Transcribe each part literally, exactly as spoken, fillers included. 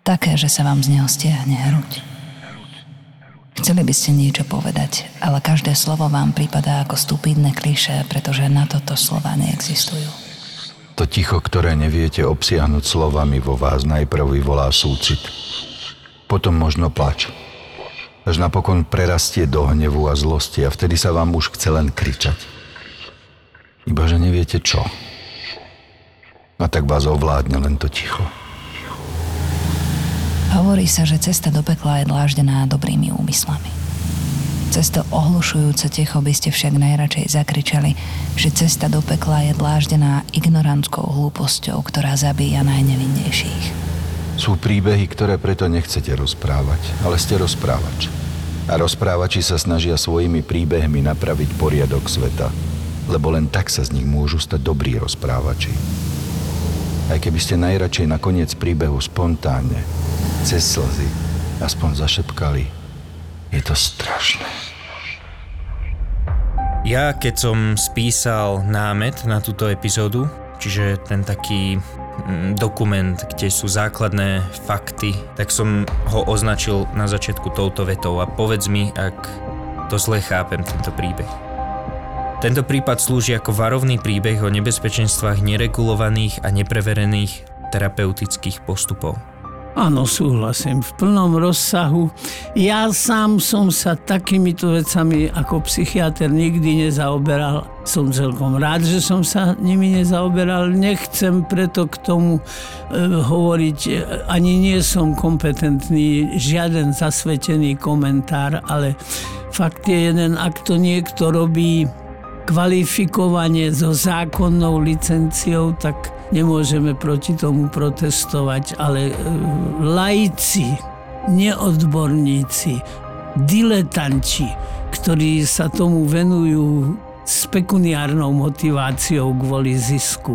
Také, že sa vám z neho stiahne hruď. Chceli by ste niečo povedať, ale každé slovo vám prípadá ako stupidné klišé, pretože na toto slova neexistujú. To ticho, ktoré neviete obsiahnuť slovami, vo vás najprv vyvolá súcit. Potom možno plač. Až napokon prerastie do hnevu a zlosti a vtedy sa vám už chce len kričať. Ibaže neviete čo. A tak vás ovládne len to ticho. Hovorí sa, že cesta do pekla je dláždená dobrými úmyslami. Cez to ohlušujúce ticho by ste však najradšej zakričali, že cesta do pekla je dláždená ignorantskou hlúposťou, ktorá zabíja najnevinnejších. Sú príbehy, ktoré preto nechcete rozprávať, ale ste rozprávač. A rozprávači sa snažia svojimi príbehmi napraviť poriadok sveta, lebo len tak sa z nich môžu stať dobrí rozprávači. Aj keby ste najradšej na koniec príbehu spontánne, cez slzy aspoň zašepkali. Je to strašné. Ja keď som spísal námet na túto epizódu, čiže ten taký mm, dokument, kde sú základné fakty, tak som ho označil na začiatku touto vetou a povedz mi, ak to zle chápem tento príbeh. Tento prípad slúži ako varovný príbeh o nebezpečenstvách neregulovaných a nepreverených terapeutických postupov. Áno, súhlasím, v plnom rozsahu. Ja sám som sa takýmito vecami ako psychiatr nikdy nezaoberal. Som celkom rád, že som sa nimi nezaoberal. Nechcem preto k tomu e, hovoriť, ani nie som kompetentný, žiaden zasvetený komentár, ale fakt je jeden, ak to niekto robí kvalifikovanie so zákonnou licenciou, tak nemôžeme proti tomu protestovať, ale laici, neodborníci, diletanti, ktorí sa tomu venujú s pekuniárnou motiváciou kvôli zisku,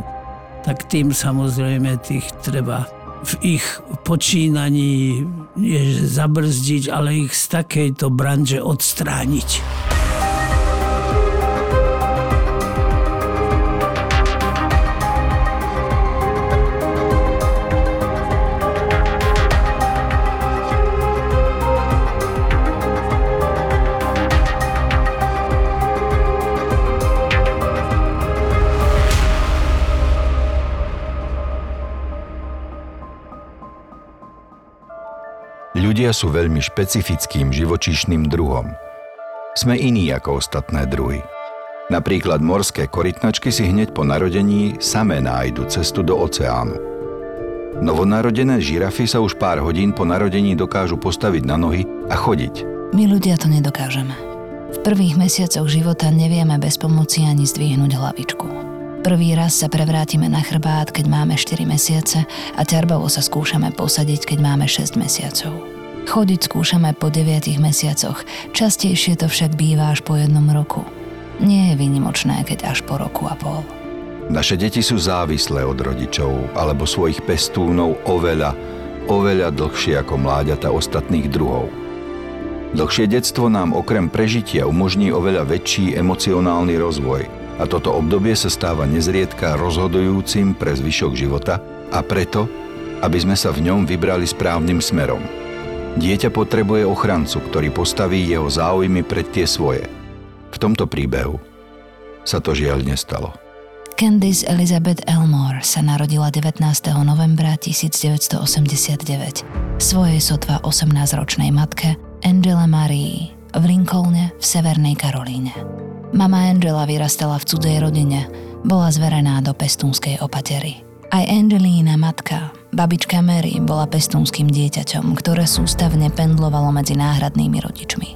tak tým samozrejme tých treba v ich počínaní nie zabrzdiť, ale ich z takejto branže odstrániť. Ľudia sú veľmi špecifickým živočíšnym druhom. Sme iní ako ostatné druhy. Napríklad morské korytnačky si hneď po narodení samé nájdu cestu do oceánu. Novonarodené žirafy sa už pár hodín po narodení dokážu postaviť na nohy a chodiť. My ľudia to nedokážeme. V prvých mesiacoch života nevieme bez pomoci ani zdvihnúť hlavičku. Prvý raz sa prevrátime na chrbát, keď máme štyri mesiace a ťarbavo sa skúšame posadiť, keď máme šesť mesiacov. Chodiť skúšame po deviatich mesiacoch, častejšie to však býva až po jednom roku. Nie je výnimočné, keď až po roku a pol. Naše deti sú závislé od rodičov alebo svojich pestúnov oveľa, oveľa dlhšie ako mláďata ostatných druhov. Dlhšie detstvo nám okrem prežitia umožní oveľa väčší emocionálny rozvoj a toto obdobie sa stáva nezriedka rozhodujúcim pre zvyšok života a preto, aby sme sa v ňom vybrali správnym smerom. Dieťa potrebuje ochrancu, ktorý postaví jeho záujmy pred tie svoje. V tomto príbehu sa to žiaľ nestalo. Candace Elizabeth Elmore sa narodila devätnásteho novembra tisícdeväťstoosemdesiatdeväť svojej sotva osemnásťročnej matke Angela Marie v Lincolne v Severnej Karolíne. Mama Angela vyrastala v cudzej rodine, bola zverená do pestúnskej opatery. Aj Angelína matka, babička Mary, bola pestúnskym dieťaťom, ktoré sústavne pendlovalo medzi náhradnými rodičmi.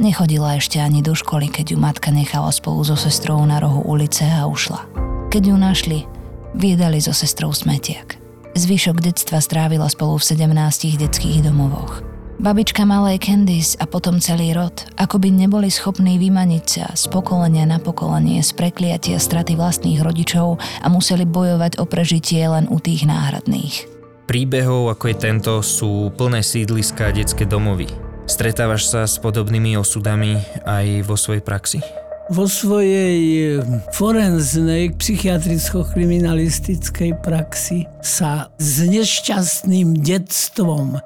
Nechodila ešte ani do školy, keď ju matka nechala spolu so sestrou na rohu ulice a ušla. Keď ju našli, viedali so sestrou smetiak. Zvyšok detstva strávila spolu v sedemnástich detských domovoch. Babička malej Candice a potom celý rod akoby neboli schopní vymaniť sa z pokolenia na pokolenie z prekliatia straty vlastných rodičov a museli bojovať o prežitie len u tých náhradných. Príbehov ako je tento sú plné sídliska a detské domovy. Stretávaš sa s podobnými osudami aj vo svojej praxi? Vo svojej forenznej psychiatricko-kriminalistickej praxi sa s nešťastným detstvom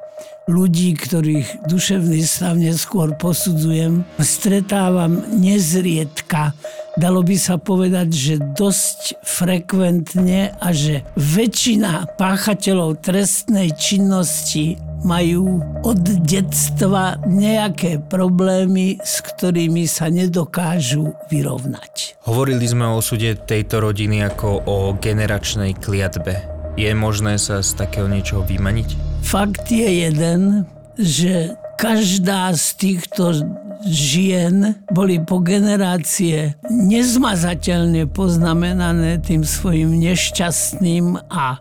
ľudí, ktorých duševný stav neskôr posudzujem, stretávam nezriedka. Dalo by sa povedať, že dosť frekventne a že väčšina páchateľov trestnej činnosti majú od detstva nejaké problémy, s ktorými sa nedokážu vyrovnať. Hovorili sme o osude tejto rodiny ako o generačnej kliatbe. Je možné sa z takého niečoho vymaniť? Fakt je jeden, že každá z týchto žien boli po generácie nezmazateľne poznamenané tým svojim nešťastným a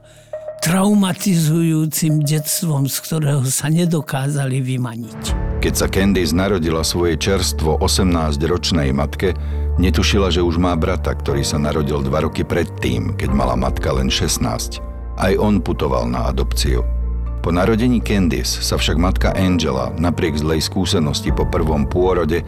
traumatizujúcim detstvom, z ktorého sa nedokázali vymaniť. Keď sa Candice narodila svojej čerstvo osemnásťročnej matke, netušila, že už má brata, ktorý sa narodil dva roky predtým, keď mala matka len šestnásť. Aj on putoval na adopciu. Po narodení Candice sa však matka Angela, napriek zlej skúsenosti po prvom pôrode,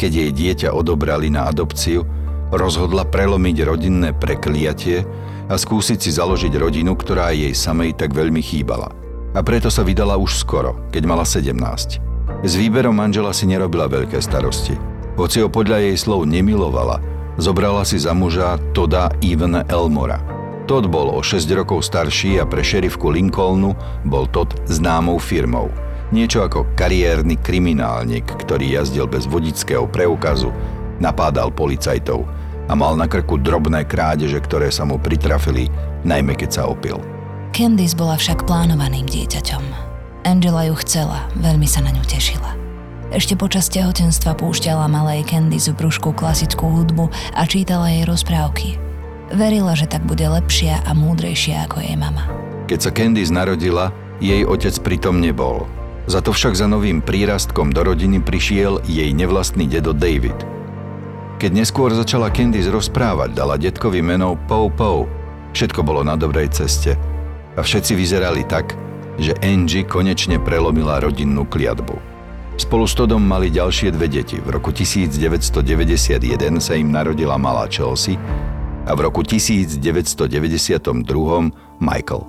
keď jej dieťa odobrali na adopciu, rozhodla prelomiť rodinné prekliatie a skúsiť si založiť rodinu, ktorá jej samej tak veľmi chýbala. A preto sa vydala už skoro, keď mala sedemnásť. S výberom manžela si nerobila veľké starosti. Hoci ho podľa jej slov nemilovala, zobrala si za muža Todda Ivana Elmora. Todd bol o šesť rokov starší a pre šerifku Lincolnu bol Todd známou firmou. Niečo ako kariérny kriminálnik, ktorý jazdil bez vodického preukazu, napádal policajtov a mal na krku drobné krádeže, ktoré sa mu pritrafili, najmä keď sa opil. Candice bola však plánovaným dieťaťom. Angela ju chcela, veľmi sa na ňu tešila. Ešte počas tehotenstva púšťala malej Candice v brúšku klasickú hudbu a čítala jej rozprávky. Verila, že tak bude lepšia a múdrejšia ako jej mama. Keď sa Candice narodila, jej otec pritom nebol. Za to však za novým prírastkom do rodiny prišiel jej nevlastný dedo David. Keď neskôr začala Candice rozprávať, dala detkovi meno Pou Pou. Všetko bolo na dobrej ceste. A všetci vyzerali tak, že Angie konečne prelomila rodinnú kliatbu. Spolu s Toddom mali ďalšie dve deti. V roku devätnásťstodeväťdesiatjeden sa im narodila malá Chelsea a v roku devätnásťstodeväťdesiatdva Michael.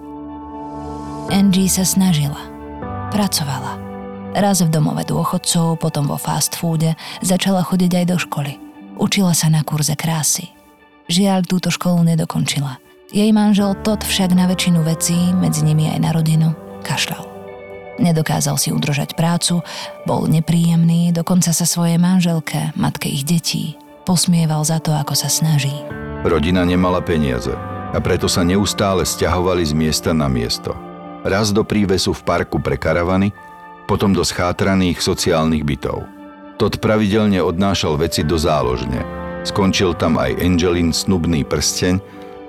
Angie sa snažila. Pracovala. Raz v domove dôchodcov, potom vo fast foode, začala chodiť aj do školy. Učila sa na kurze krásy. Žiaľ, túto školu nedokončila. Jej manžel Todd však na väčšinu vecí, medzi nimi aj na rodinu, kašľal. Nedokázal si udržať prácu, bol nepríjemný, dokonca sa svojej manželke, matke ich detí, posmieval za to, ako sa snaží. Rodina nemala peniaze a preto sa neustále sťahovali z miesta na miesto. Raz do prívesu v parku pre karavany, potom do schátraných sociálnych bytov. Todd pravidelne odnášal veci do záložne. Skončil tam aj Angelin snubný prsteň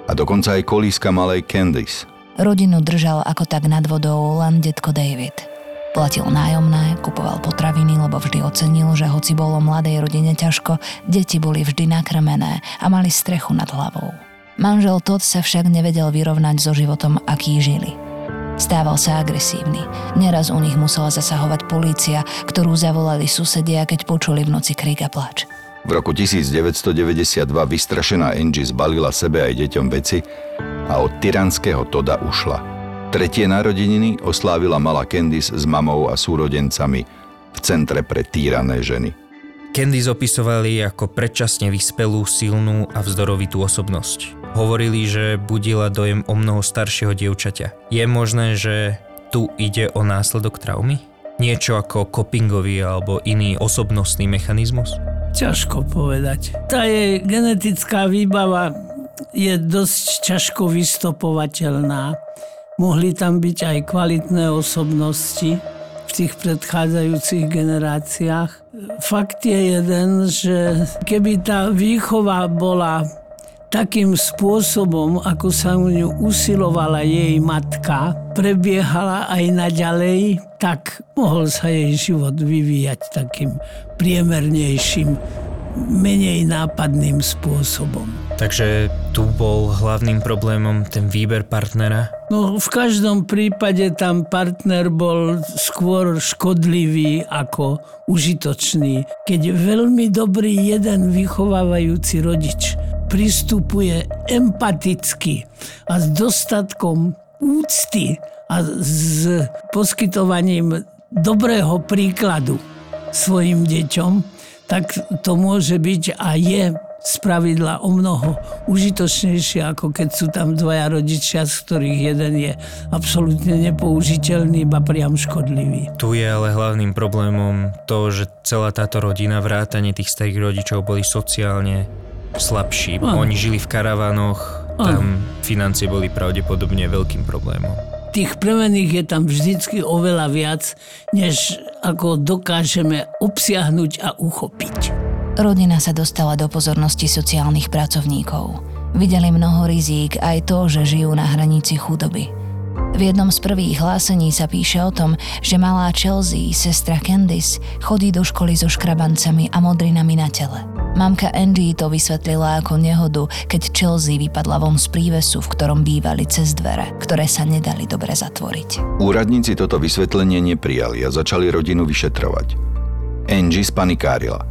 a dokonca aj kolíska malej Candice. Rodinu držal ako tak nad vodou len detko David. Platil nájomné, kupoval potraviny, lebo vždy ocenil, že hoci bolo mladej rodine ťažko, deti boli vždy nakrmené a mali strechu nad hlavou. Manžel Todd sa však nevedel vyrovnať so životom, aký žili. Stával sa agresívny. Neraz u nich musela zasahovať polícia, ktorú zavolali susedia, keď počuli v noci krík a plač. V roku devätnásťstodeväťdesiatdva vystrašená Angie zbalila sebe aj deťom veci a od tyranského Todda ušla. Tretie narodeniny oslávila malá Candice s mamou a súrodencami v centre pre týrané ženy. Candice opisovali ako predčasne vyspelú, silnú a vzdorovitú osobnosť. Hovorili, že budila dojem o mnoho staršieho dievčaťa. Je možné, že tu ide o následok traumy? Niečo ako copingový alebo iný osobnostný mechanizmus? Ťažko povedať. Tá jej genetická výbava je dosť ťažko vystopovateľná. Mohli tam byť aj kvalitné osobnosti v tých predchádzajúcich generáciách. Fakt je jeden, že keby tá výchova bola Takým spôsobom, ako sa o ňu usilovala jej matka, prebiehala aj naďalej, tak mohol sa jej život vyvíjať takým priemernejším, menej nápadným spôsobom. Takže tu bol hlavným problémom ten výber partnera? No v každom prípade tam partner bol skôr škodlivý ako užitočný, keď veľmi dobrý jeden vychovávajúci rodič pristupuje empaticky a s dostatkom úcty a s poskytovaním dobrého príkladu svojim deťom, tak to môže byť a je spravidla omnoho užitočnejšie, ako keď sú tam dvaja rodičia, z ktorých jeden je absolútne nepoužiteľný, iba priam škodlivý. Tu je ale hlavným problémom to, že celá táto rodina, vrátane tých starých rodičov, boli sociálne slabší. Ano. Oni žili v karavánoch, tam ano. Financie boli pravdepodobne veľkým problémom. Tých premených je tam vždycky oveľa viac, než ako dokážeme obsiahnuť a uchopiť. Rodina sa dostala do pozornosti sociálnych pracovníkov. Videli mnoho rizík, aj to, že žijú na hranici chudoby. V jednom z prvých hlásení sa píše o tom, že malá Chelsea, sestra Candace, chodí do školy so škrabancami a modrinami na tele. Mamka Angie to vysvetlila ako nehodu, keď Chelsea vypadla von z prívesu, v ktorom bývali cez dvere, ktoré sa nedali dobre zatvoriť. Úradníci toto vysvetlenie neprijali a začali rodinu vyšetrovať. Angie spanikárila.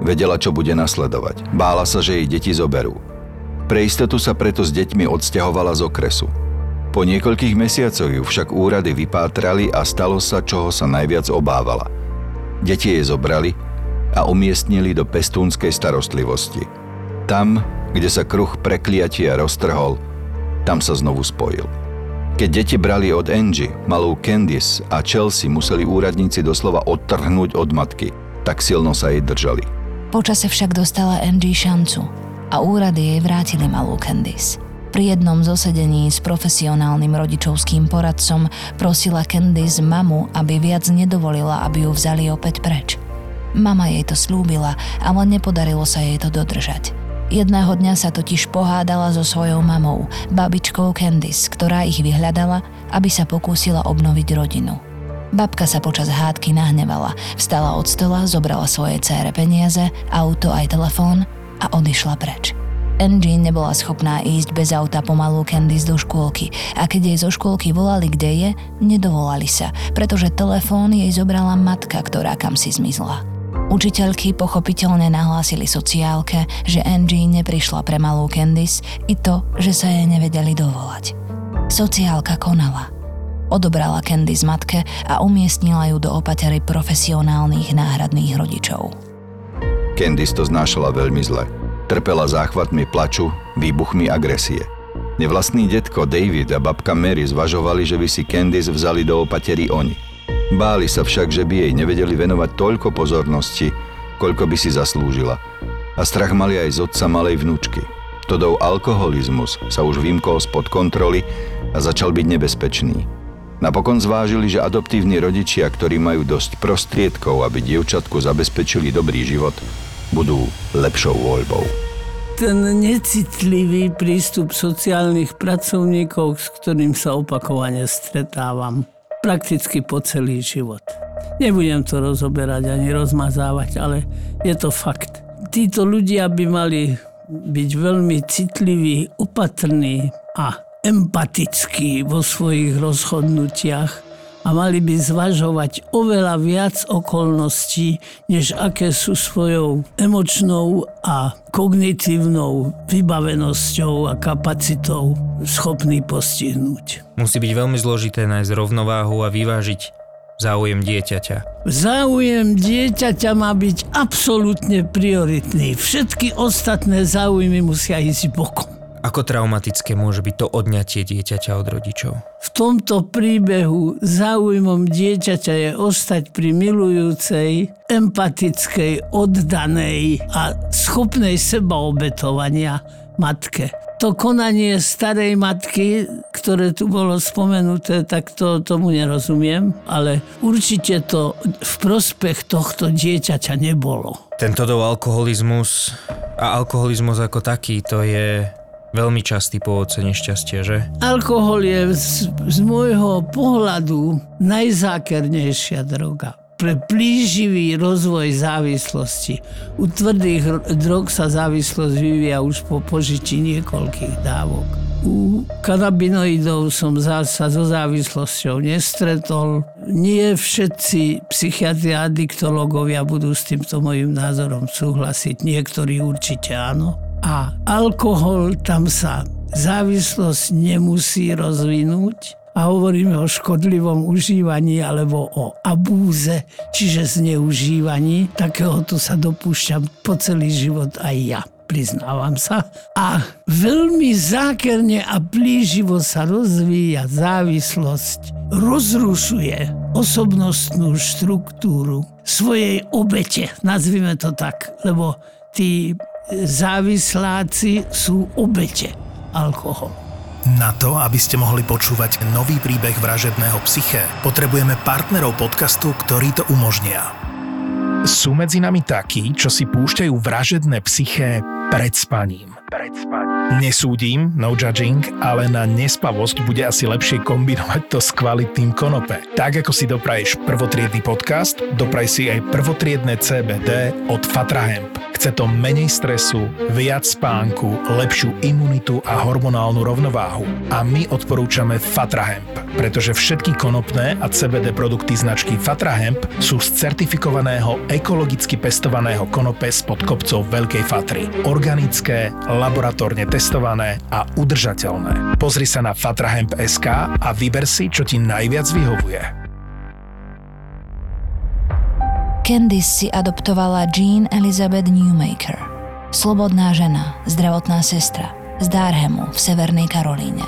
Vedela, čo bude nasledovať. Bála sa, že jej deti zoberú. Pre istotu sa preto s deťmi odsťahovala z okresu. Po niekoľkých mesiacoch ju však úrady vypátrali a stalo sa, čoho sa najviac obávala. Deti jej zobrali a umiestnili do pestúnskej starostlivosti. Tam, kde sa kruh prekliatia roztrhol, tam sa znovu spojil. Keď deti brali od Angie, malú Candice a Chelsea museli úradníci doslova odtrhnúť od matky, tak silno sa jej držali. Počase však dostala Angie šancu a úrady jej vrátili malú Candice. Pri jednom zosedení s profesionálnym rodičovským poradcom prosila Candice mamu, aby viac nedovolila, aby ju vzali opäť preč. Mama jej to slúbila, ale nepodarilo sa jej to dodržať. Jedného dňa sa totiž pohádala so svojou mamou, babičkou Candice, ktorá ich vyhľadala, aby sa pokúsila obnoviť rodinu. Babka sa počas hádky nahnevala, vstala od stola, zobrala svoje dcére peniaze, auto aj telefón a odišla preč. Angie nebola schopná ísť bez auta pomalú Candice do škôlky a keď jej zo škôlky volali, kde je, nedovolali sa, pretože telefón jej zobrala matka, ktorá kam si zmizla. Učiteľky pochopiteľne nahlásili sociálke, že Angie neprišla pre malú Candice i to, že sa jej nevedeli dovolať. Sociálka konala. Odobrala Candice matke a umiestnila ju do opatery profesionálnych náhradných rodičov. Candice to znášala veľmi zle. Trpela záchvatmi plaču, výbuchmi agresie. Nevlastný detko David a babka Mary zvažovali, že by si Candice vzali do opatery oni. Báli sa však, že by jej nevedeli venovať toľko pozornosti, koľko by si zaslúžila. A strach mali aj z otca malej vnúčky. Todov alkoholizmus sa už vymkol spod kontroly a začal byť nebezpečný. Napokon zvážili, že adoptívni rodičia, ktorí majú dosť prostriedkov, aby dievčatku zabezpečili dobrý život, budú lepšou voľbou. Ten necitlivý prístup sociálnych pracovníkov, s ktorým sa opakovane stretávam, prakticky po celý život. Nebudem to rozoberať ani rozmazávať, ale je to fakt. Títo ľudia by mali byť veľmi citliví, opatrní a empatickí vo svojich rozhodnutiach, a mali by zvažovať oveľa viac okolností, než aké sú svojou emočnou a kognitívnou vybavenosťou a kapacitou schopní postihnúť. Musí byť veľmi zložité nájsť rovnováhu a vyvážiť záujem dieťaťa. Záujem dieťaťa má byť absolútne prioritný. Všetky ostatné záujmy musia ísť bokom. Ako traumatické môže byť to odňatie dieťaťa od rodičov? V tomto príbehu záujmom dieťaťa je ostať pri milujúcej, empatickej, oddanej a schopnej sebaobetovania matke. To konanie starej matky, ktoré tu bolo spomenuté, tak to, tomu nerozumiem, ale určite to v prospech tohto dieťaťa nebolo. Tento dov alkoholizmus a alkoholizmus ako taký, to je veľmi častý pôvodce nešťastia, že? Alkohol je z, z môjho pohľadu najzákernejšia droga. Pre plíživý rozvoj závislosti. U tvrdých drog sa závislosť vyvíja už po požití niekoľkých dávok. U kanabinoidov som zasa so závislosťou nestretol. Nie všetci psychiatri a adiktológovia budú s týmto mojím názorom súhlasiť. Niektorí určite áno. A alkohol, tam sa závislosť nemusí rozvinúť. A hovoríme o škodlivom užívaní alebo o abúze, čiže zneužívaní. Takéhoto sa dopúšťam po celý život aj ja, priznávam sa. A veľmi zákerne a plíživo sa rozvíja závislosť, rozrušuje osobnostnú štruktúru svojej obete, nazvime to tak, lebo tí závisláci sú obete alkoholu. Na to, aby ste mohli počúvať nový príbeh vražedného psyché, potrebujeme partnerov podcastu, ktorí to umožnia. Sú medzi nami takí, čo si púšťajú vražedné psyché pred spaním. Pred spaním. Nesúdim, no judging, ale na nespavosť bude asi lepšie kombinovať to s kvalitným konope. Tak, ako si dopraješ prvotriedny podcast, dopraj si aj prvotriedne cé bé dé od Fatra Hemp. Chce to menej stresu, viac spánku, lepšiu imunitu a hormonálnu rovnováhu. A my odporúčame Fatra Hemp, pretože všetky konopné a cé bé dé produkty značky Fatra Hemp sú z certifikovaného ekologicky pestovaného konope spod kopcov Veľkej Fatry. Organické, laboratórne testované a udržateľné. Pozri sa na fatrahemp bodka es ká a vyber si, čo ti najviac vyhovuje. Candace si adoptovala Jean Elizabeth Newmaker. Slobodná žena, zdravotná sestra z Durhamu v Severnej Karolíne.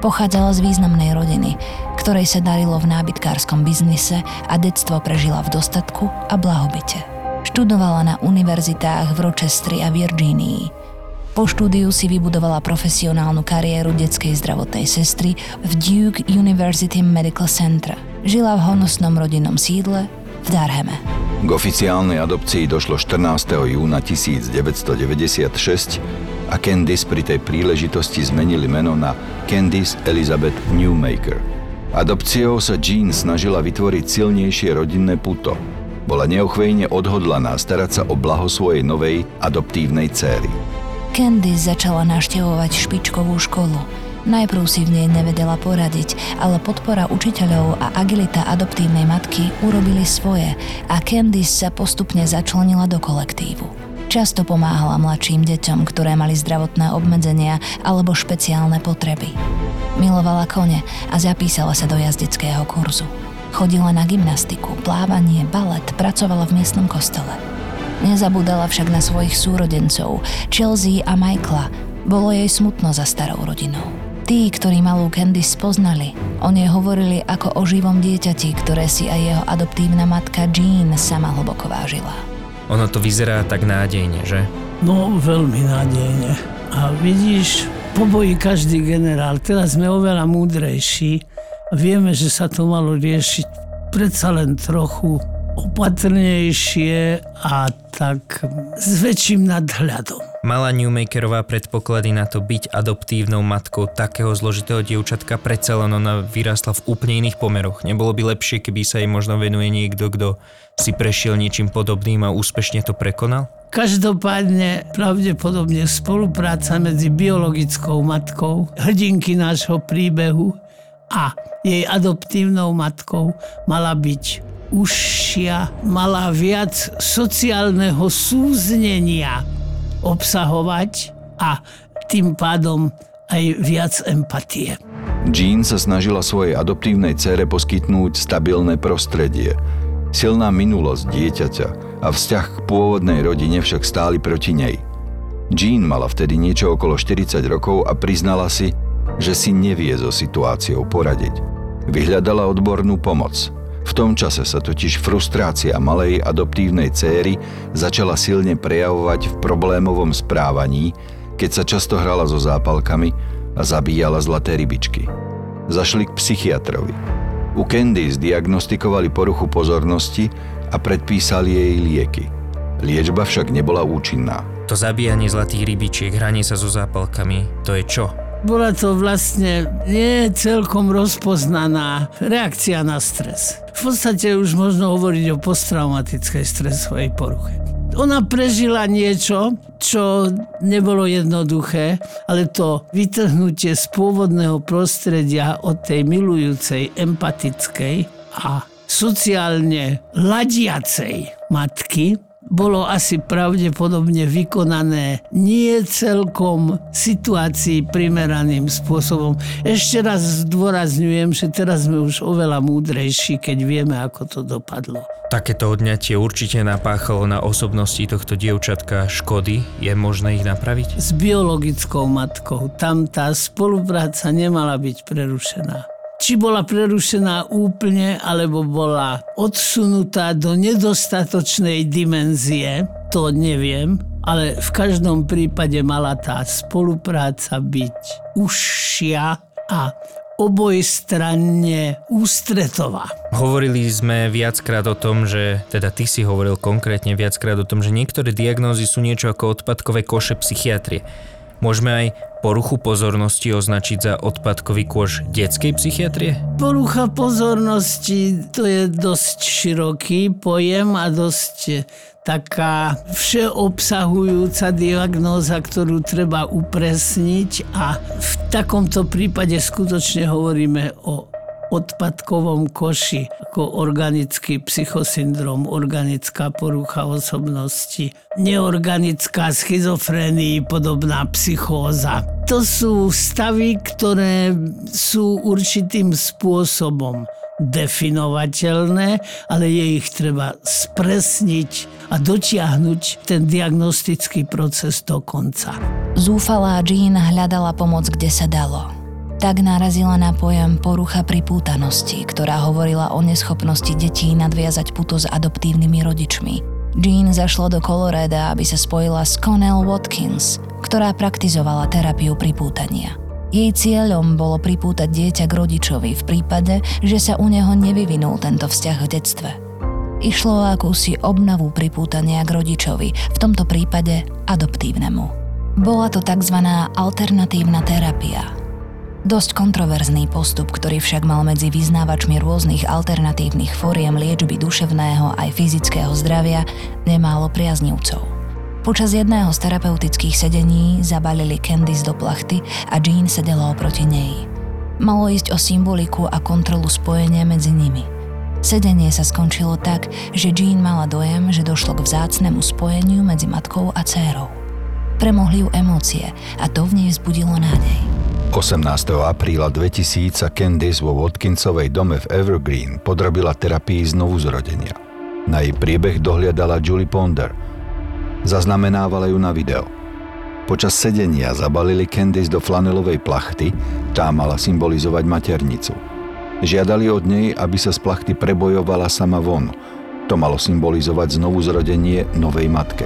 Pochádzala z významnej rodiny, ktorej sa darilo v nábytkárskom biznise a detstvo prežila v dostatku a blahobite. Študovala na univerzitách v Rochesteri a Virgínii. Po štúdiu si vybudovala profesionálnu kariéru detskej zdravotnej sestry v Duke University Medical Center. Žila v honosnom rodinnom sídle v Durhame. K oficiálnej adopcii došlo štrnásteho júna tisícdeväťstodeväťdesiatšesť a Candace pri tej príležitosti zmenili meno na Candace Elizabeth Newmaker. Adopciou sa Jean snažila vytvoriť silnejšie rodinné puto. Bola neochvejne odhodlaná starať sa o blaho svojej novej adoptívnej céry. Candace začala navštevovať špičkovú školu. Najprv si v nej nevedela poradiť, ale podpora učiteľov a agilita adoptívnej matky urobili svoje a Candace sa postupne začlenila do kolektívu. Často pomáhala mladším deťom, ktoré mali zdravotné obmedzenia alebo špeciálne potreby. Milovala kone a zapísala sa do jazdeckého kurzu. Chodila na gymnastiku, plávanie, balet, pracovala v miestnom kostole. Nezabúdala však na svojich súrodencov, Chelsea a Michaela. Bolo jej smutno za starou rodinou. Tí, ktorí malú Candace poznali, o nej hovorili ako o živom dieťati, ktoré si aj jeho adoptívna matka Jean sama hlboko vážila. Ono to vyzerá tak nádejne, že? No, veľmi nádejne. A vidíš, pobojí každý generál. Teraz sme oveľa múdrejší. Vieme, že sa to malo riešiť predsa len trochu opatrnejšie a tak s väčším nadhľadom. Mala Newmakerová predpoklady na to byť adoptívnou matkou takého zložitého dievčatka, predsa len ona vyrásla v úplne iných pomeroch. Nebolo by lepšie, keby sa jej možno venuje niekto, kto si prešiel niečím podobným a úspešne to prekonal? Každopádne pravdepodobne spolupráca medzi biologickou matkou, hrdinky nášho príbehu, a jej adoptívnou matkou mala byť užšia, mala viac sociálneho súznenia obsahovať a tým pádom aj viac empatie. Jean sa snažila svojej adoptívnej dcére poskytnúť stabilné prostredie. Silná minulosť dieťaťa a vzťah k pôvodnej rodine však stáli proti nej. Jean mala vtedy niečo okolo štyridsať rokov a priznala si, že si nevie so situáciou poradiť. Vyhľadala odbornú pomoc. V tom čase sa totiž frustrácia malej adoptívnej céry začala silne prejavovať v problémovom správaní, keď sa často hrala so zápalkami a zabíjala zlaté rybičky. Zašli k psychiatrovi. U Candice diagnostikovali poruchu pozornosti a predpísali jej lieky. Liečba však nebola účinná. To zabíjanie zlatých rybičiek, hranie sa so zápalkami, to je čo? Bola to vlastne nie celkom rozpoznaná reakcia na stres. V podstate už možno hovoriť o posttraumatickej stresovej poruche. Ona prežila niečo, čo nebolo jednoduché, ale to vytrhnutie z pôvodného prostredia od tej milujúcej, empatickej a sociálne ladiacej matky bolo asi pravdepodobne vykonané nie celkom situácii primeraným spôsobom. Ešte raz zdôrazňujem, že teraz sme už oveľa múdrejší, keď vieme, ako to dopadlo. Takéto odňatie určite napáchalo na osobnosti tohto dievčatka škody. Je možné ich napraviť? S biologickou matkou tam tá spolupráca nemala byť prerušená. Či bola prerušená úplne, alebo bola odsunutá do nedostatočnej dimenzie, to neviem, ale v každom prípade mala tá spolupráca byť užšia a obojstranne ústretová. Hovorili sme viackrát o tom, že, teda ty si hovoril konkrétne viackrát o tom, že niektoré diagnózy sú niečo ako odpadkové koše psychiatrie. Môžeme aj poruchu pozornosti označiť za odpadkový kôš detskej psychiatrie? Porucha pozornosti, to je dosť široký pojem a dosť taká všeobsahujúca diagnóza, ktorú treba upresniť a v takomto prípade skutočne hovoríme o odpadkovom koši, ako organický psychosyndrom, organická porucha osobnosti, neorganická schizofrénia, podobná psychóza. To sú stavy, ktoré sú určitým spôsobom definovateľné, ale je ich treba spresniť a dotiahnuť ten diagnostický proces do konca. Zúfalá Jean hľadala pomoc, kde sa dalo. Tak narazila na pojem porucha pripútanosti, ktorá hovorila o neschopnosti detí nadviazať puto s adoptívnymi rodičmi. Jean zašla do Colorada, aby sa spojila s Connell Watkins, ktorá praktizovala terapiu pripútania. Jej cieľom bolo pripútať dieťa k rodičovi v prípade, že sa u neho nevyvinul tento vzťah v detstve. Išlo o akúsi obnovu pripútania k rodičovi, v tomto prípade adoptívnemu. Bola to tzv. Alternatívna terapia. Dosť kontroverzný postup, ktorý však mal medzi vyznávačmi rôznych alternatívnych foriem liečby duševného aj fyzického zdravia nemálo priaznivcov. Počas jedného z terapeutických sedení zabalili Candice do plachty a Jean sedela oproti nej. Malo ísť o symboliku a kontrolu spojenia medzi nimi. Sedenie sa skončilo tak, že Jean mala dojem, že došlo k vzácnemu spojeniu medzi matkou a dcérou. Premohli ju emócie a to v nej vzbudilo nádej. osemnásteho apríla dvetisíc sa Candice vo Watkinsovej dome v Evergreen podrobila terapii znovuzrodenia. Na jej priebeh dohliadala Julie Ponder. Zaznamenávala ju na video. Počas sedenia zabalili Candice do flanelovej plachty, tá mala symbolizovať maternicu. Žiadali od nej, aby sa z plachty prebojovala sama von. To malo symbolizovať znovuzrodenie novej matke.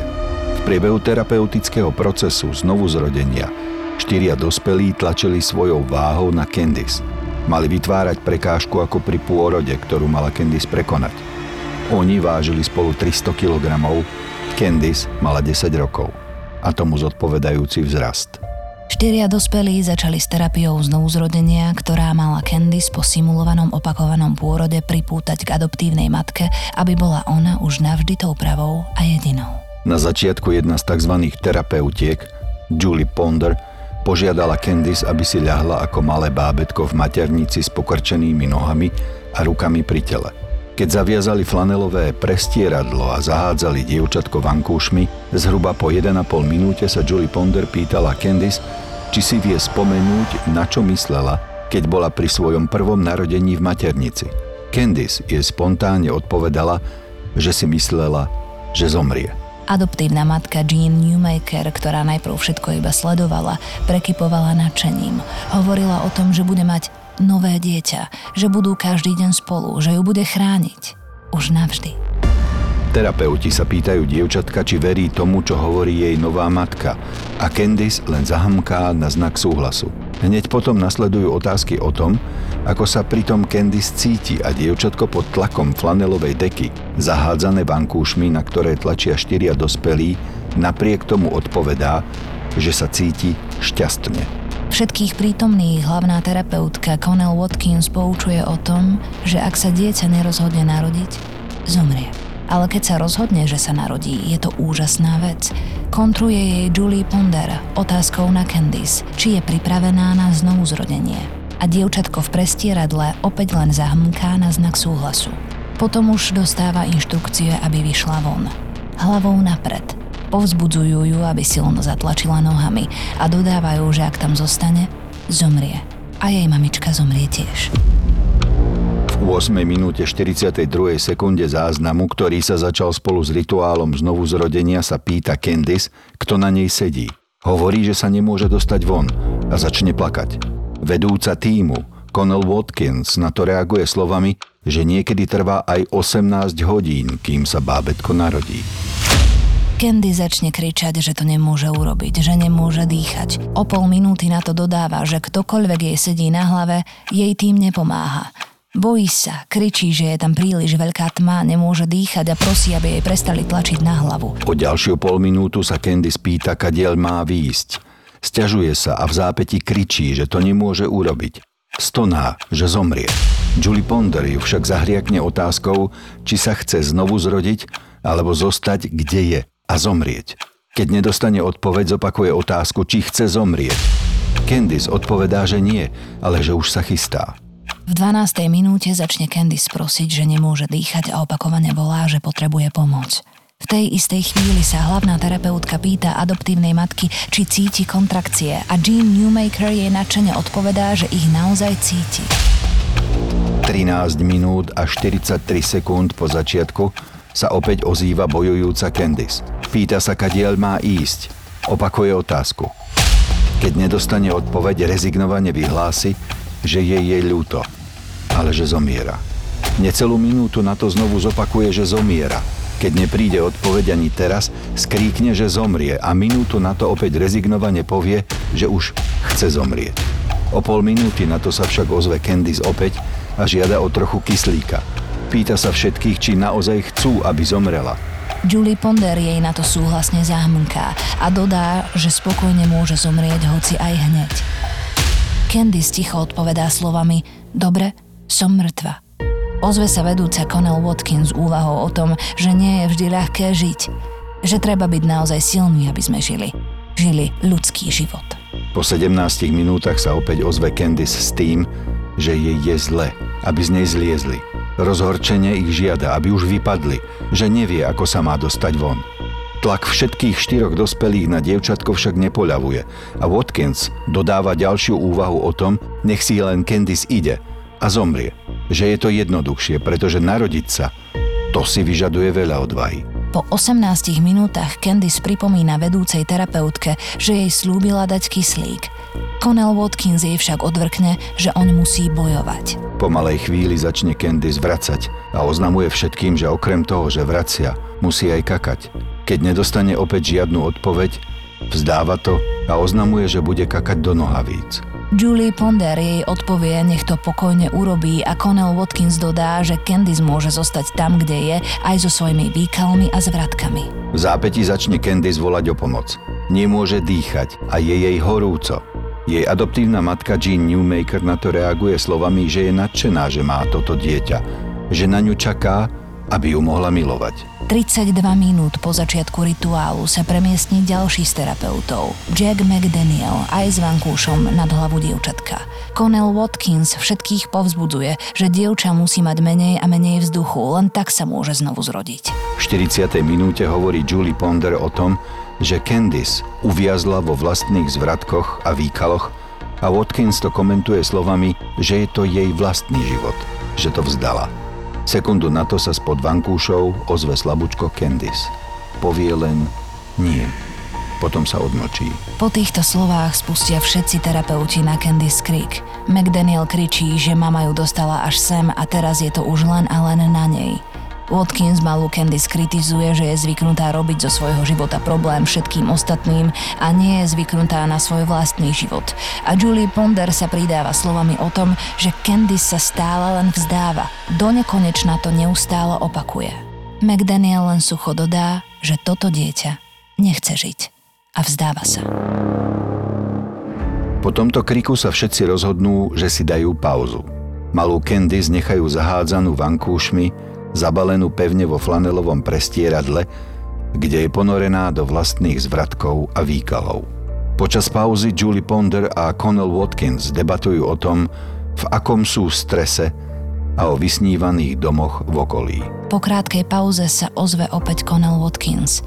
V priebehu terapeutického procesu znovuzrodenia štyria dospelí tlačili svojou váhou na Candice. Mali vytvárať prekážku ako pri pôrode, ktorú mala Candice prekonať. Oni vážili spolu tristo kilogramov, Candice mala desať rokov a tomu zodpovedajúci vzrast. Štyria dospelí začali s terapiou znovuzrodenia, ktorá mala Candice po simulovanom opakovanom pôrode pripútať k adoptívnej matke, aby bola ona už navždy tou pravou a jedinou. Na začiatku jedna z tzv. Terapeutiek, Julie Ponder, požiadala Candice, aby si ľahla ako malé bábätko v maternici s pokrčenými nohami a rukami pri tele. Keď zaviazali flanelové prestieradlo a zahádzali dievčatko vankúšmi, zhruba po jeden a pol minúte sa Julie Ponder pýtala Candice, či si vie spomenúť, na čo myslela, keď bola pri svojom prvom narodení v maternici. Candice jej spontánne odpovedala, že si myslela, že zomrie. Adoptívna matka Dean Newmaker, ktorá najprv všetko iba sledovala, prekypovala nadšením. Hovorila o tom, že bude mať nové dieťa, že budú každý deň spolu, že ju bude chrániť. Už navždy. Terapeuti sa pýtajú dievčatka, či verí tomu, čo hovorí jej nová matka, a Candace len zahamká na znak súhlasu. Hneď potom nasledujú otázky o tom, ako sa pritom Candace cíti, a dievčatko pod tlakom flanelovej deky, zahádzané vankúšmi, na ktoré tlačia štyria dospelí, napriek tomu odpovedá, že sa cíti šťastne. Všetkých prítomných hlavná terapeutka Connell Watkins poučuje o tom, že ak sa dieťa nerozhodne narodiť, zomrie. Ale keď sa rozhodne, že sa narodí, je to úžasná vec. Kontruje jej Julie Ponder otázkou na Candace, či je pripravená na znovuzrodenie. A dievčatko v prestieradle opäť len zahmká na znak súhlasu. Potom už dostáva inštrukcie, aby vyšla von. Hlavou napred. Povzbudzujú ju, aby silno zatlačila nohami, a dodávajú, že ak tam zostane, zomrie. A jej mamička zomrie tiež. V ôsmej minúte štyridsiatej druhej sekunde záznamu, ktorý sa začal spolu s rituálom znovuzrodenia, sa pýta Candace, kto na nej sedí. Hovorí, že sa nemôže dostať von, a začne plakať. Vedúca tímu Connell Watkins na to reaguje slovami, že niekedy trvá aj osemnásť hodín, kým sa bábätko narodí. Candy začne kričať, že to nemôže urobiť, že nemôže dýchať. O pol minúty na to dodáva, že ktokoľvek jej sedí na hlave, jej tým nepomáha. Bojí sa, kričí, že je tam príliš veľká tma, nemôže dýchať, a prosí, aby jej prestali tlačiť na hlavu. O ďalšiu pol minútu sa Candy spýta, kadiaľ má výjsť. Sťažuje sa a v zápäti kričí, že to nemôže urobiť. Stoná, že zomrie. Julie Ponder ju však zahriakne otázkou, či sa chce znovu zrodiť, alebo zostať, kde je, a zomrieť. Keď nedostane odpoveď, zopakuje otázku, či chce zomrieť. Candace odpovedá, že nie, ale že už sa chystá. V dvanástej minúte začne Candace prosiť, že nemôže dýchať, a opakovane volá, že potrebuje pomoc. V tej istej chvíli sa hlavná terapeutka pýta adoptívnej matky, či cíti kontrakcie, a Jean Newmaker jej nadšene odpovedá, že ich naozaj cíti. trinásť minút a štyridsaťtri sekúnd po začiatku sa opäť ozýva bojujúca Candace. Pýta sa, kadiaľ má ísť. Opakuje otázku. Keď nedostane odpoveď, rezignovane vyhlási, že je jej ľúto, ale že zomiera. Necelú minútu na to znovu zopakuje, že zomiera. Keď nepríde odpoveď ani teraz, skríkne, že zomrie, a minútu na to opäť rezignovane povie, že už chce zomrieť. O pol minúty na to sa však ozve Candace opäť a žiada o trochu kyslíka. Pýta sa všetkých, či naozaj chcú, aby zomrela. Julie Ponder jej na to súhlasne zahmnká a dodá, že spokojne môže zomrieť hoci aj hneď. Candace ticho odpovedá slovami: dobre, som mŕtva. Ozve sa vedúca Connell Watkins úvahou o tom, že nie je vždy ľahké žiť. Že treba byť naozaj silný, aby sme žili. Žili ľudský život. Po sedemnástich minútach sa opäť ozve Candace s tým, že jej je zle, aby z nej zliezli. Rozhorčenie ich žiada, aby už vypadli, že nevie, ako sa má dostať von. Tlak všetkých štyroch dospelých na dievčatko však nepoľavuje a Watkins dodáva ďalšiu úvahu o tom, nech si len Candace ide a zomrie. Že je to jednoduchšie, pretože narodiť sa, to si vyžaduje veľa odvahy. Po osemnástich minútach Candace pripomína vedúcej terapeutke, že jej slúbila dať kyslík. Connell Watkins jej však odvrkne, že on musí bojovať. Po malej chvíli začne Candace vracať a oznamuje všetkým, že okrem toho, že vracia, musí aj kakať. Keď nedostane opäť žiadnu odpoveď, vzdáva to a oznamuje, že bude kakať do nohavíc. Julie Ponder jej odpovie, nech to pokojne urobí, a Connell Watkins dodá, že Candace môže zostať tam, kde je, aj so svojimi výkalmi a zvratkami. V zápäti začne Candace volať o pomoc. Nemôže dýchať a je jej horúco. Jej adoptívna matka Jean Newmaker na to reaguje slovami, že je nadšená, že má toto dieťa, že na ňu čaká, aby ju mohla milovať. tridsaťdva minút po začiatku rituálu sa premiestní ďalší z terapeutov, Jack McDaniel, aj s vankúšom nad hlavu dievčatka. Connell Watkins všetkých povzbudzuje, že dievča musí mať menej a menej vzduchu, len tak sa môže znovu zrodiť. V štyridsiatej minúte hovorí Julie Ponder o tom, že Candace uviazla vo vlastných zvratkoch a výkaloch, a Watkins to komentuje slovami, že je to jej vlastný život, že to vzdala. Sekundu na to sa spod vankúšov ozve slabúčko Candace. Povie len nie. Potom sa odmlčí. Po týchto slovách spustia všetci terapeuti na Candace krik. McDaniel kričí, že mama ju dostala až sem a teraz je to už len a len na nej. Watkins malú Candace kritizuje, že je zvyknutá robiť zo svojho života problém všetkým ostatným a nie je zvyknutá na svoj vlastný život. A Julie Ponder sa pridáva slovami o tom, že Candace sa stále len vzdáva. Donekonečna to neustále opakuje. McDaniel len sucho dodá, že toto dieťa nechce žiť a vzdáva sa. Po tomto kriku sa všetci rozhodnú, že si dajú pauzu. Malú Candace nechajú zahádzanú vankúšmi, zabalenú pevne vo flanelovom prestieradle, kde je ponorená do vlastných zvratkov a výkalov. Počas pauzy Julie Ponder a Connell Watkins debatujú o tom, v akom sú strese a o vysnívaných domoch v okolí. Po krátkej pauze sa ozve opäť Connell Watkins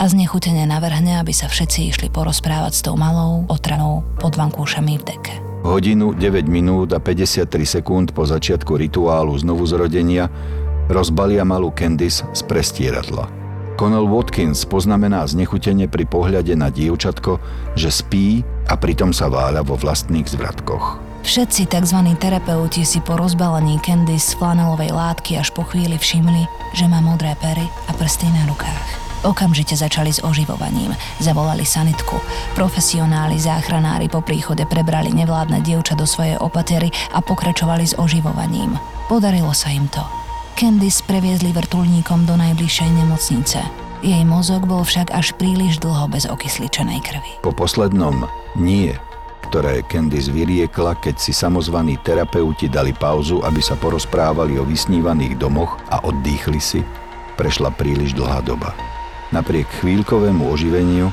a znechutene navrhne, aby sa všetci išli porozprávať s tou malou otranou pod vankúšami v deke. Hodinu, deväť minút a päťdesiattri sekúnd po začiatku rituálu znovuzrodenia rozbalia malú Candace z prestieradla. Connell Watkins poznamená znechutenie pri pohľade na dievčatko, že spí a pritom sa váľa vo vlastných zvratkoch. Všetci tzv. Terapeuti si po rozbalení Candace z flanelovej látky až po chvíli všimli, že má modré pery a prsty na rukách. Okamžite začali s oživovaním, zavolali sanitku. Profesionáli záchranári po príchode prebrali nevládne dievča do svojej opatery a pokračovali s oživovaním. Podarilo sa im to. Candace previezli vrtuľníkom do najbližšej nemocnice. Jej mozog bol však až príliš dlho bez okysličenej krvi. Po poslednom nie, ktoré Candace vyriekla, keď si samozvaní terapeuti dali pauzu, aby sa porozprávali o vysnívaných domoch a oddýchli si, prešla príliš dlhá doba. Napriek chvíľkovému oživeniu,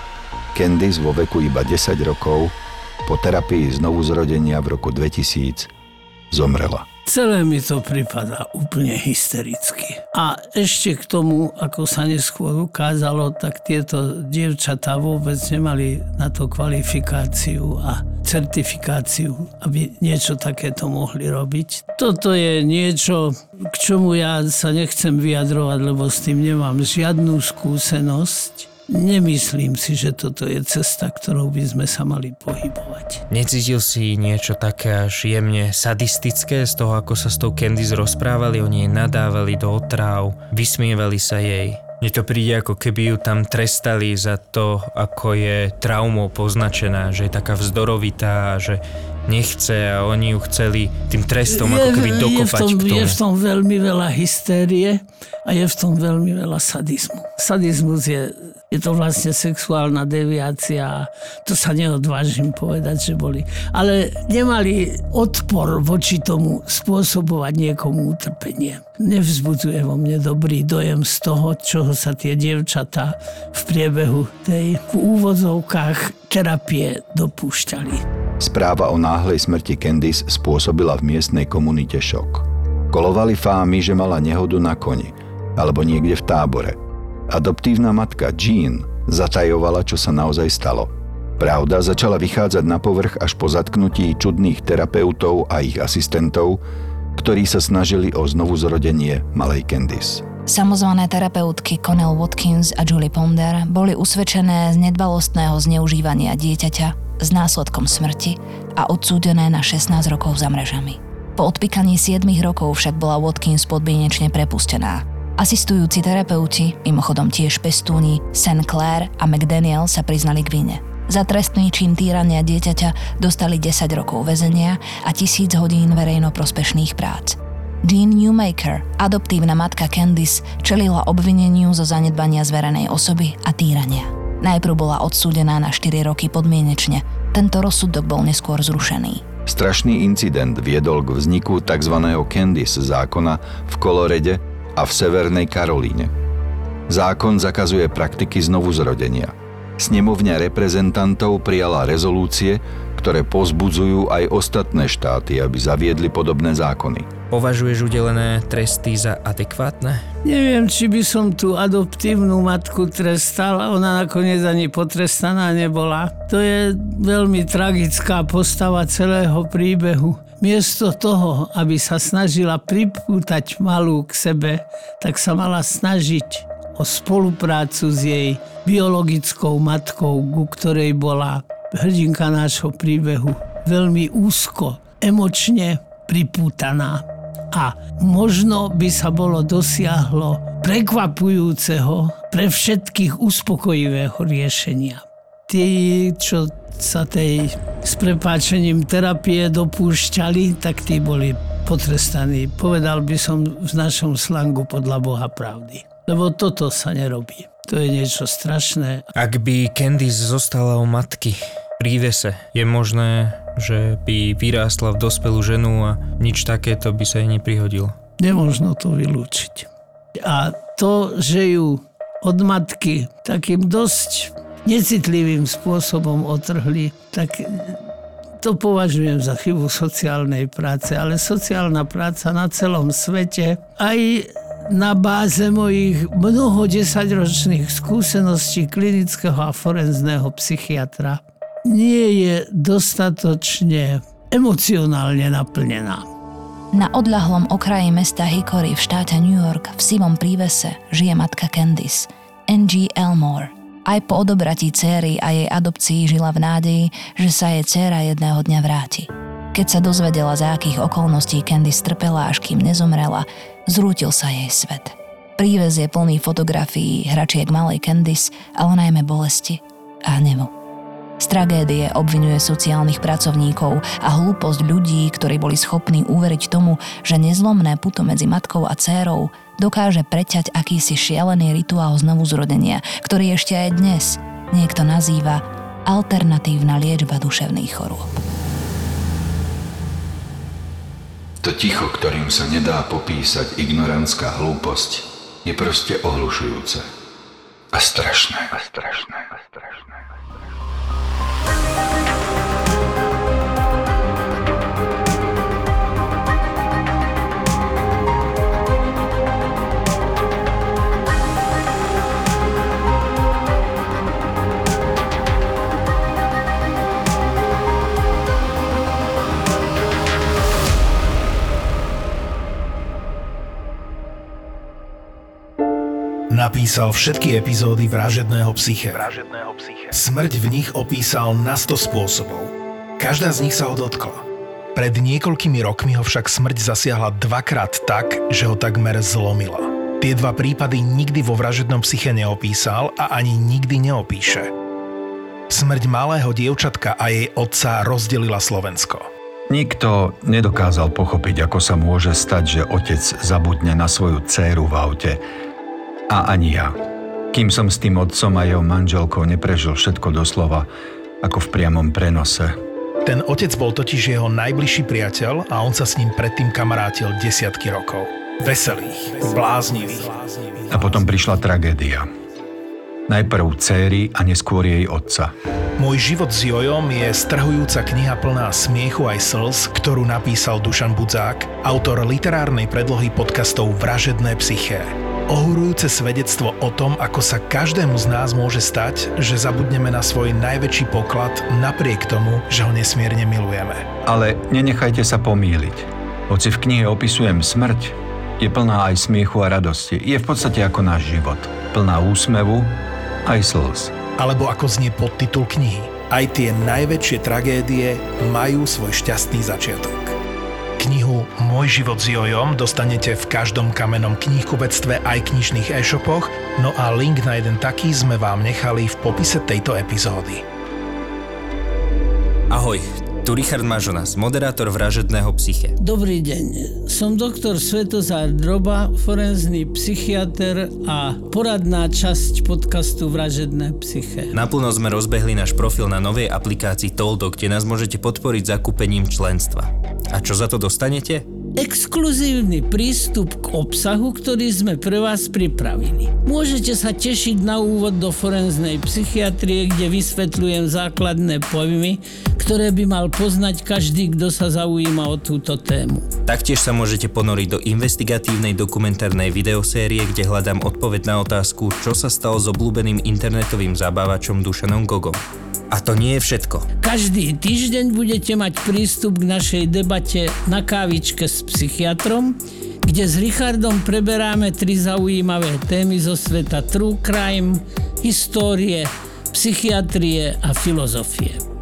Candace vo veku iba desať rokov, po terapii znovuzrodenia v roku dvetisíc, zomrela. Celé mi to pripadá úplne hystericky. A ešte k tomu, ako sa neskôr ukázalo, tak tieto dievčatá vôbec nemali na to kvalifikáciu a certifikáciu, aby niečo takéto mohli robiť. Toto je niečo, k čomu ja sa nechcem vyjadrovať, lebo s tým nemám žiadnu skúsenosť. Nemyslím si, že toto je cesta, ktorou by sme sa mali pohybovať. Necítil si niečo také až jemne sadistické z toho, ako sa s tou Candace rozprávali, oni jej nadávali do otráv, vysmievali sa jej? Mne to príde, ako keby ju tam trestali za to, ako je traumou poznačená, že je taká vzdorovitá, že nechce a oni ju chceli tým trestom je, ako keby dokopať v tom, k tomu. Je v tom veľmi veľa hystérie a je v tom veľmi veľa sadizmu. Sadizmus je, je to vlastne sexuálna deviácia, to sa neodvážim povedať, že boli. Ale nemali odpor voči tomu spôsobovať niekomu utrpenie. Nevzbudzuje vo mne dobrý dojem z toho, čoho sa tie dievčatá v priebehu tej v úvodzovkách terapie dopúšťali. Správa o náhlej smrti Candace spôsobila v miestnej komunite šok. Kolovali fámy, že mala nehodu na koni, alebo niekde v tábore. Adoptívna matka Jean zatajovala, čo sa naozaj stalo. Pravda začala vychádzať na povrch až po zatknutí čudných terapeutov a ich asistentov, ktorí sa snažili o znovuzrodenie malej Candace. Samozvané terapeutky Connell Watkins a Julie Ponder boli usvedčené z nedbalostného zneužívania dieťaťa s následkom smrti a odsúdené na šestnásť rokov za mrežami. Po odpykaní sedem rokov však bola Watkins podmienečne prepustená. Asistujúci terapeuti, mimochodom tiež pestúni, Saint Clair a McDaniel sa priznali k vine. Za trestný čin týrania dieťaťa dostali desať rokov väzenia a tisíc hodín verejnoprospešných prác. Dean Newmaker, adoptívna matka Candace, čelila obvineniu zo zanedbania zverenej osoby a týrania. Najprv bola odsúdená na štyri roky podmienečne. Tento rozsudok bol neskôr zrušený. Strašný incident viedol k vzniku tzv. Candace zákona v Colorade a v Severnej Karolíne. Zákon zakazuje praktiky znovuzrodenia. Snemovňa reprezentantov prijala rezolúcie, ktoré povzbudzujú aj ostatné štáty, aby zaviedli podobné zákony. Považuješ udelené tresty za adekvátne? Neviem, či by som tú adoptívnu matku trestal, ona nakoniec ani potrestaná nebola. To je veľmi tragická postava celého príbehu. Miesto toho, aby sa snažila pripútať malú k sebe, tak sa mala snažiť o spoluprácu s jej biologickou matkou, ku ktorej bola hrdinka nášho príbehu veľmi úzko, emočne pripútaná. a možno by sa bolo dosiahlo prekvapujúceho, pre všetkých uspokojivého riešenia. Tí, čo sa tej s prepáčením terapie dopúšťali, tak tí boli potrestaní. Povedal by som v našom slangu podľa Boha pravdy. Lebo toto sa nerobí. To je niečo strašné. Ak by Candice zostala u matky pri vese, je možné, že by vyrástla v dospelú ženu a nič takéto by sa jej neprihodilo. Nemožno to vylúčiť. A to, že ju od matky takým dosť necitlivým spôsobom otrhli, tak to považujem za chybu sociálnej práce. Ale sociálna práca na celom svete, aj na báze mojich mnoho desaťročných skúseností klinického a forenzného psychiatra, nie je dostatočne emocionálne naplnená. Na odľahlom okraji mesta Hickory v štáte New York v sivom prívese žije matka Candice, Angie Elmore. Aj po odobratí céry a jej adopcii žila v nádeji, že sa jej céra jedného dňa vráti. Keď sa dozvedela, za akých okolností Candice trpela, až kým nezomrela, zrútil sa jej svet. Príves je plný fotografií, hračiek malej Candice, ale najmä bolesti a hnevu. Z tragédie obvinuje sociálnych pracovníkov a hlúposť ľudí, ktorí boli schopní uveriť tomu, že nezlomné puto medzi matkou a dcérou dokáže preťať akýsi šialený rituál znovuzrodenia, ktorý ešte aj dnes niekto nazýva alternatívna liečba duševných chorôb. To ticho, ktorým sa nedá popísať ignorantská hlúposť, je proste ohlušujúce a strašné a strašné a strašné. Napísal všetky epizódy Vražedného psyche. Vražedného psyche. Smrť v nich opísal na sto spôsobov. Každá z nich sa ho dotkla. Pred niekoľkými rokmi ho však smrť zasiahla dvakrát tak, že ho takmer zlomila. Tie dva prípady nikdy vo Vražednom psyche neopísal a ani nikdy neopíše. Smrť malého dievčatka a jej otca rozdelila Slovensko. Nikto nedokázal pochopiť, ako sa môže stať, že otec zabudne na svoju dcéru v aute. A ani ja. Kým som s tým otcom a jeho manželkou neprežil všetko doslova, ako v priamom prenose. Ten otec bol totiž jeho najbližší priateľ a on sa s ním predtým kamarátil desiatky rokov. Veselých, bláznivých. A potom prišla tragédia. Najprv céry a neskôr jej otca. Môj život s Jojom je strhujúca kniha plná smiechu aj slz, ktorú napísal Dušan Budzák, autor literárnej predlohy podcastov Vražedné psyché. Ohurujúce svedectvo o tom, ako sa každému z nás môže stať, že zabudneme na svoj najväčší poklad napriek tomu, že ho nesmierne milujeme. Ale nenechajte sa pomýliť. Hoci v knihe opisujem smrť, je plná aj smiechu a radosti. Je v podstate ako náš život. Plná úsmevu aj slz. Alebo ako znie podtitul knihy. Aj tie najväčšie tragédie majú svoj šťastný začiatok. Knihu Môj život s Jojom dostanete v každom kamennom knihkupectve aj knižných e-shopoch, no a link na jeden taký sme vám nechali v popise tejto epizódy. Ahoj, tu Richard Mažonas, moderátor Vražedného psyche. Dobrý deň, som doktor Svetozar Droba, forenzný psychiater a poradná časť podcastu Vražedné psyche. Naplno sme rozbehli náš profil na novej aplikácii Talldog, kde nás môžete podporiť zakúpením členstva. A čo za to dostanete? Exkluzívny prístup k obsahu, ktorý sme pre vás pripravili. Môžete sa tešiť na úvod do forenznej psychiatrie, kde vysvetľujem základné pojmy, ktoré by mal poznať každý, kto sa zaujíma o túto tému. Taktiež sa môžete ponoriť do investigatívnej dokumentárnej videosérie, kde hľadám odpoveď na otázku, čo sa stalo s obľúbeným internetovým zabávačom Dušanom Gogom. A to nie je všetko. Každý týždeň budete mať prístup k našej debate na kávičke s psychiatrom, kde s Richardom preberáme tri zaujímavé témy zo sveta true crime, histórie, psychiatrie a filozofie.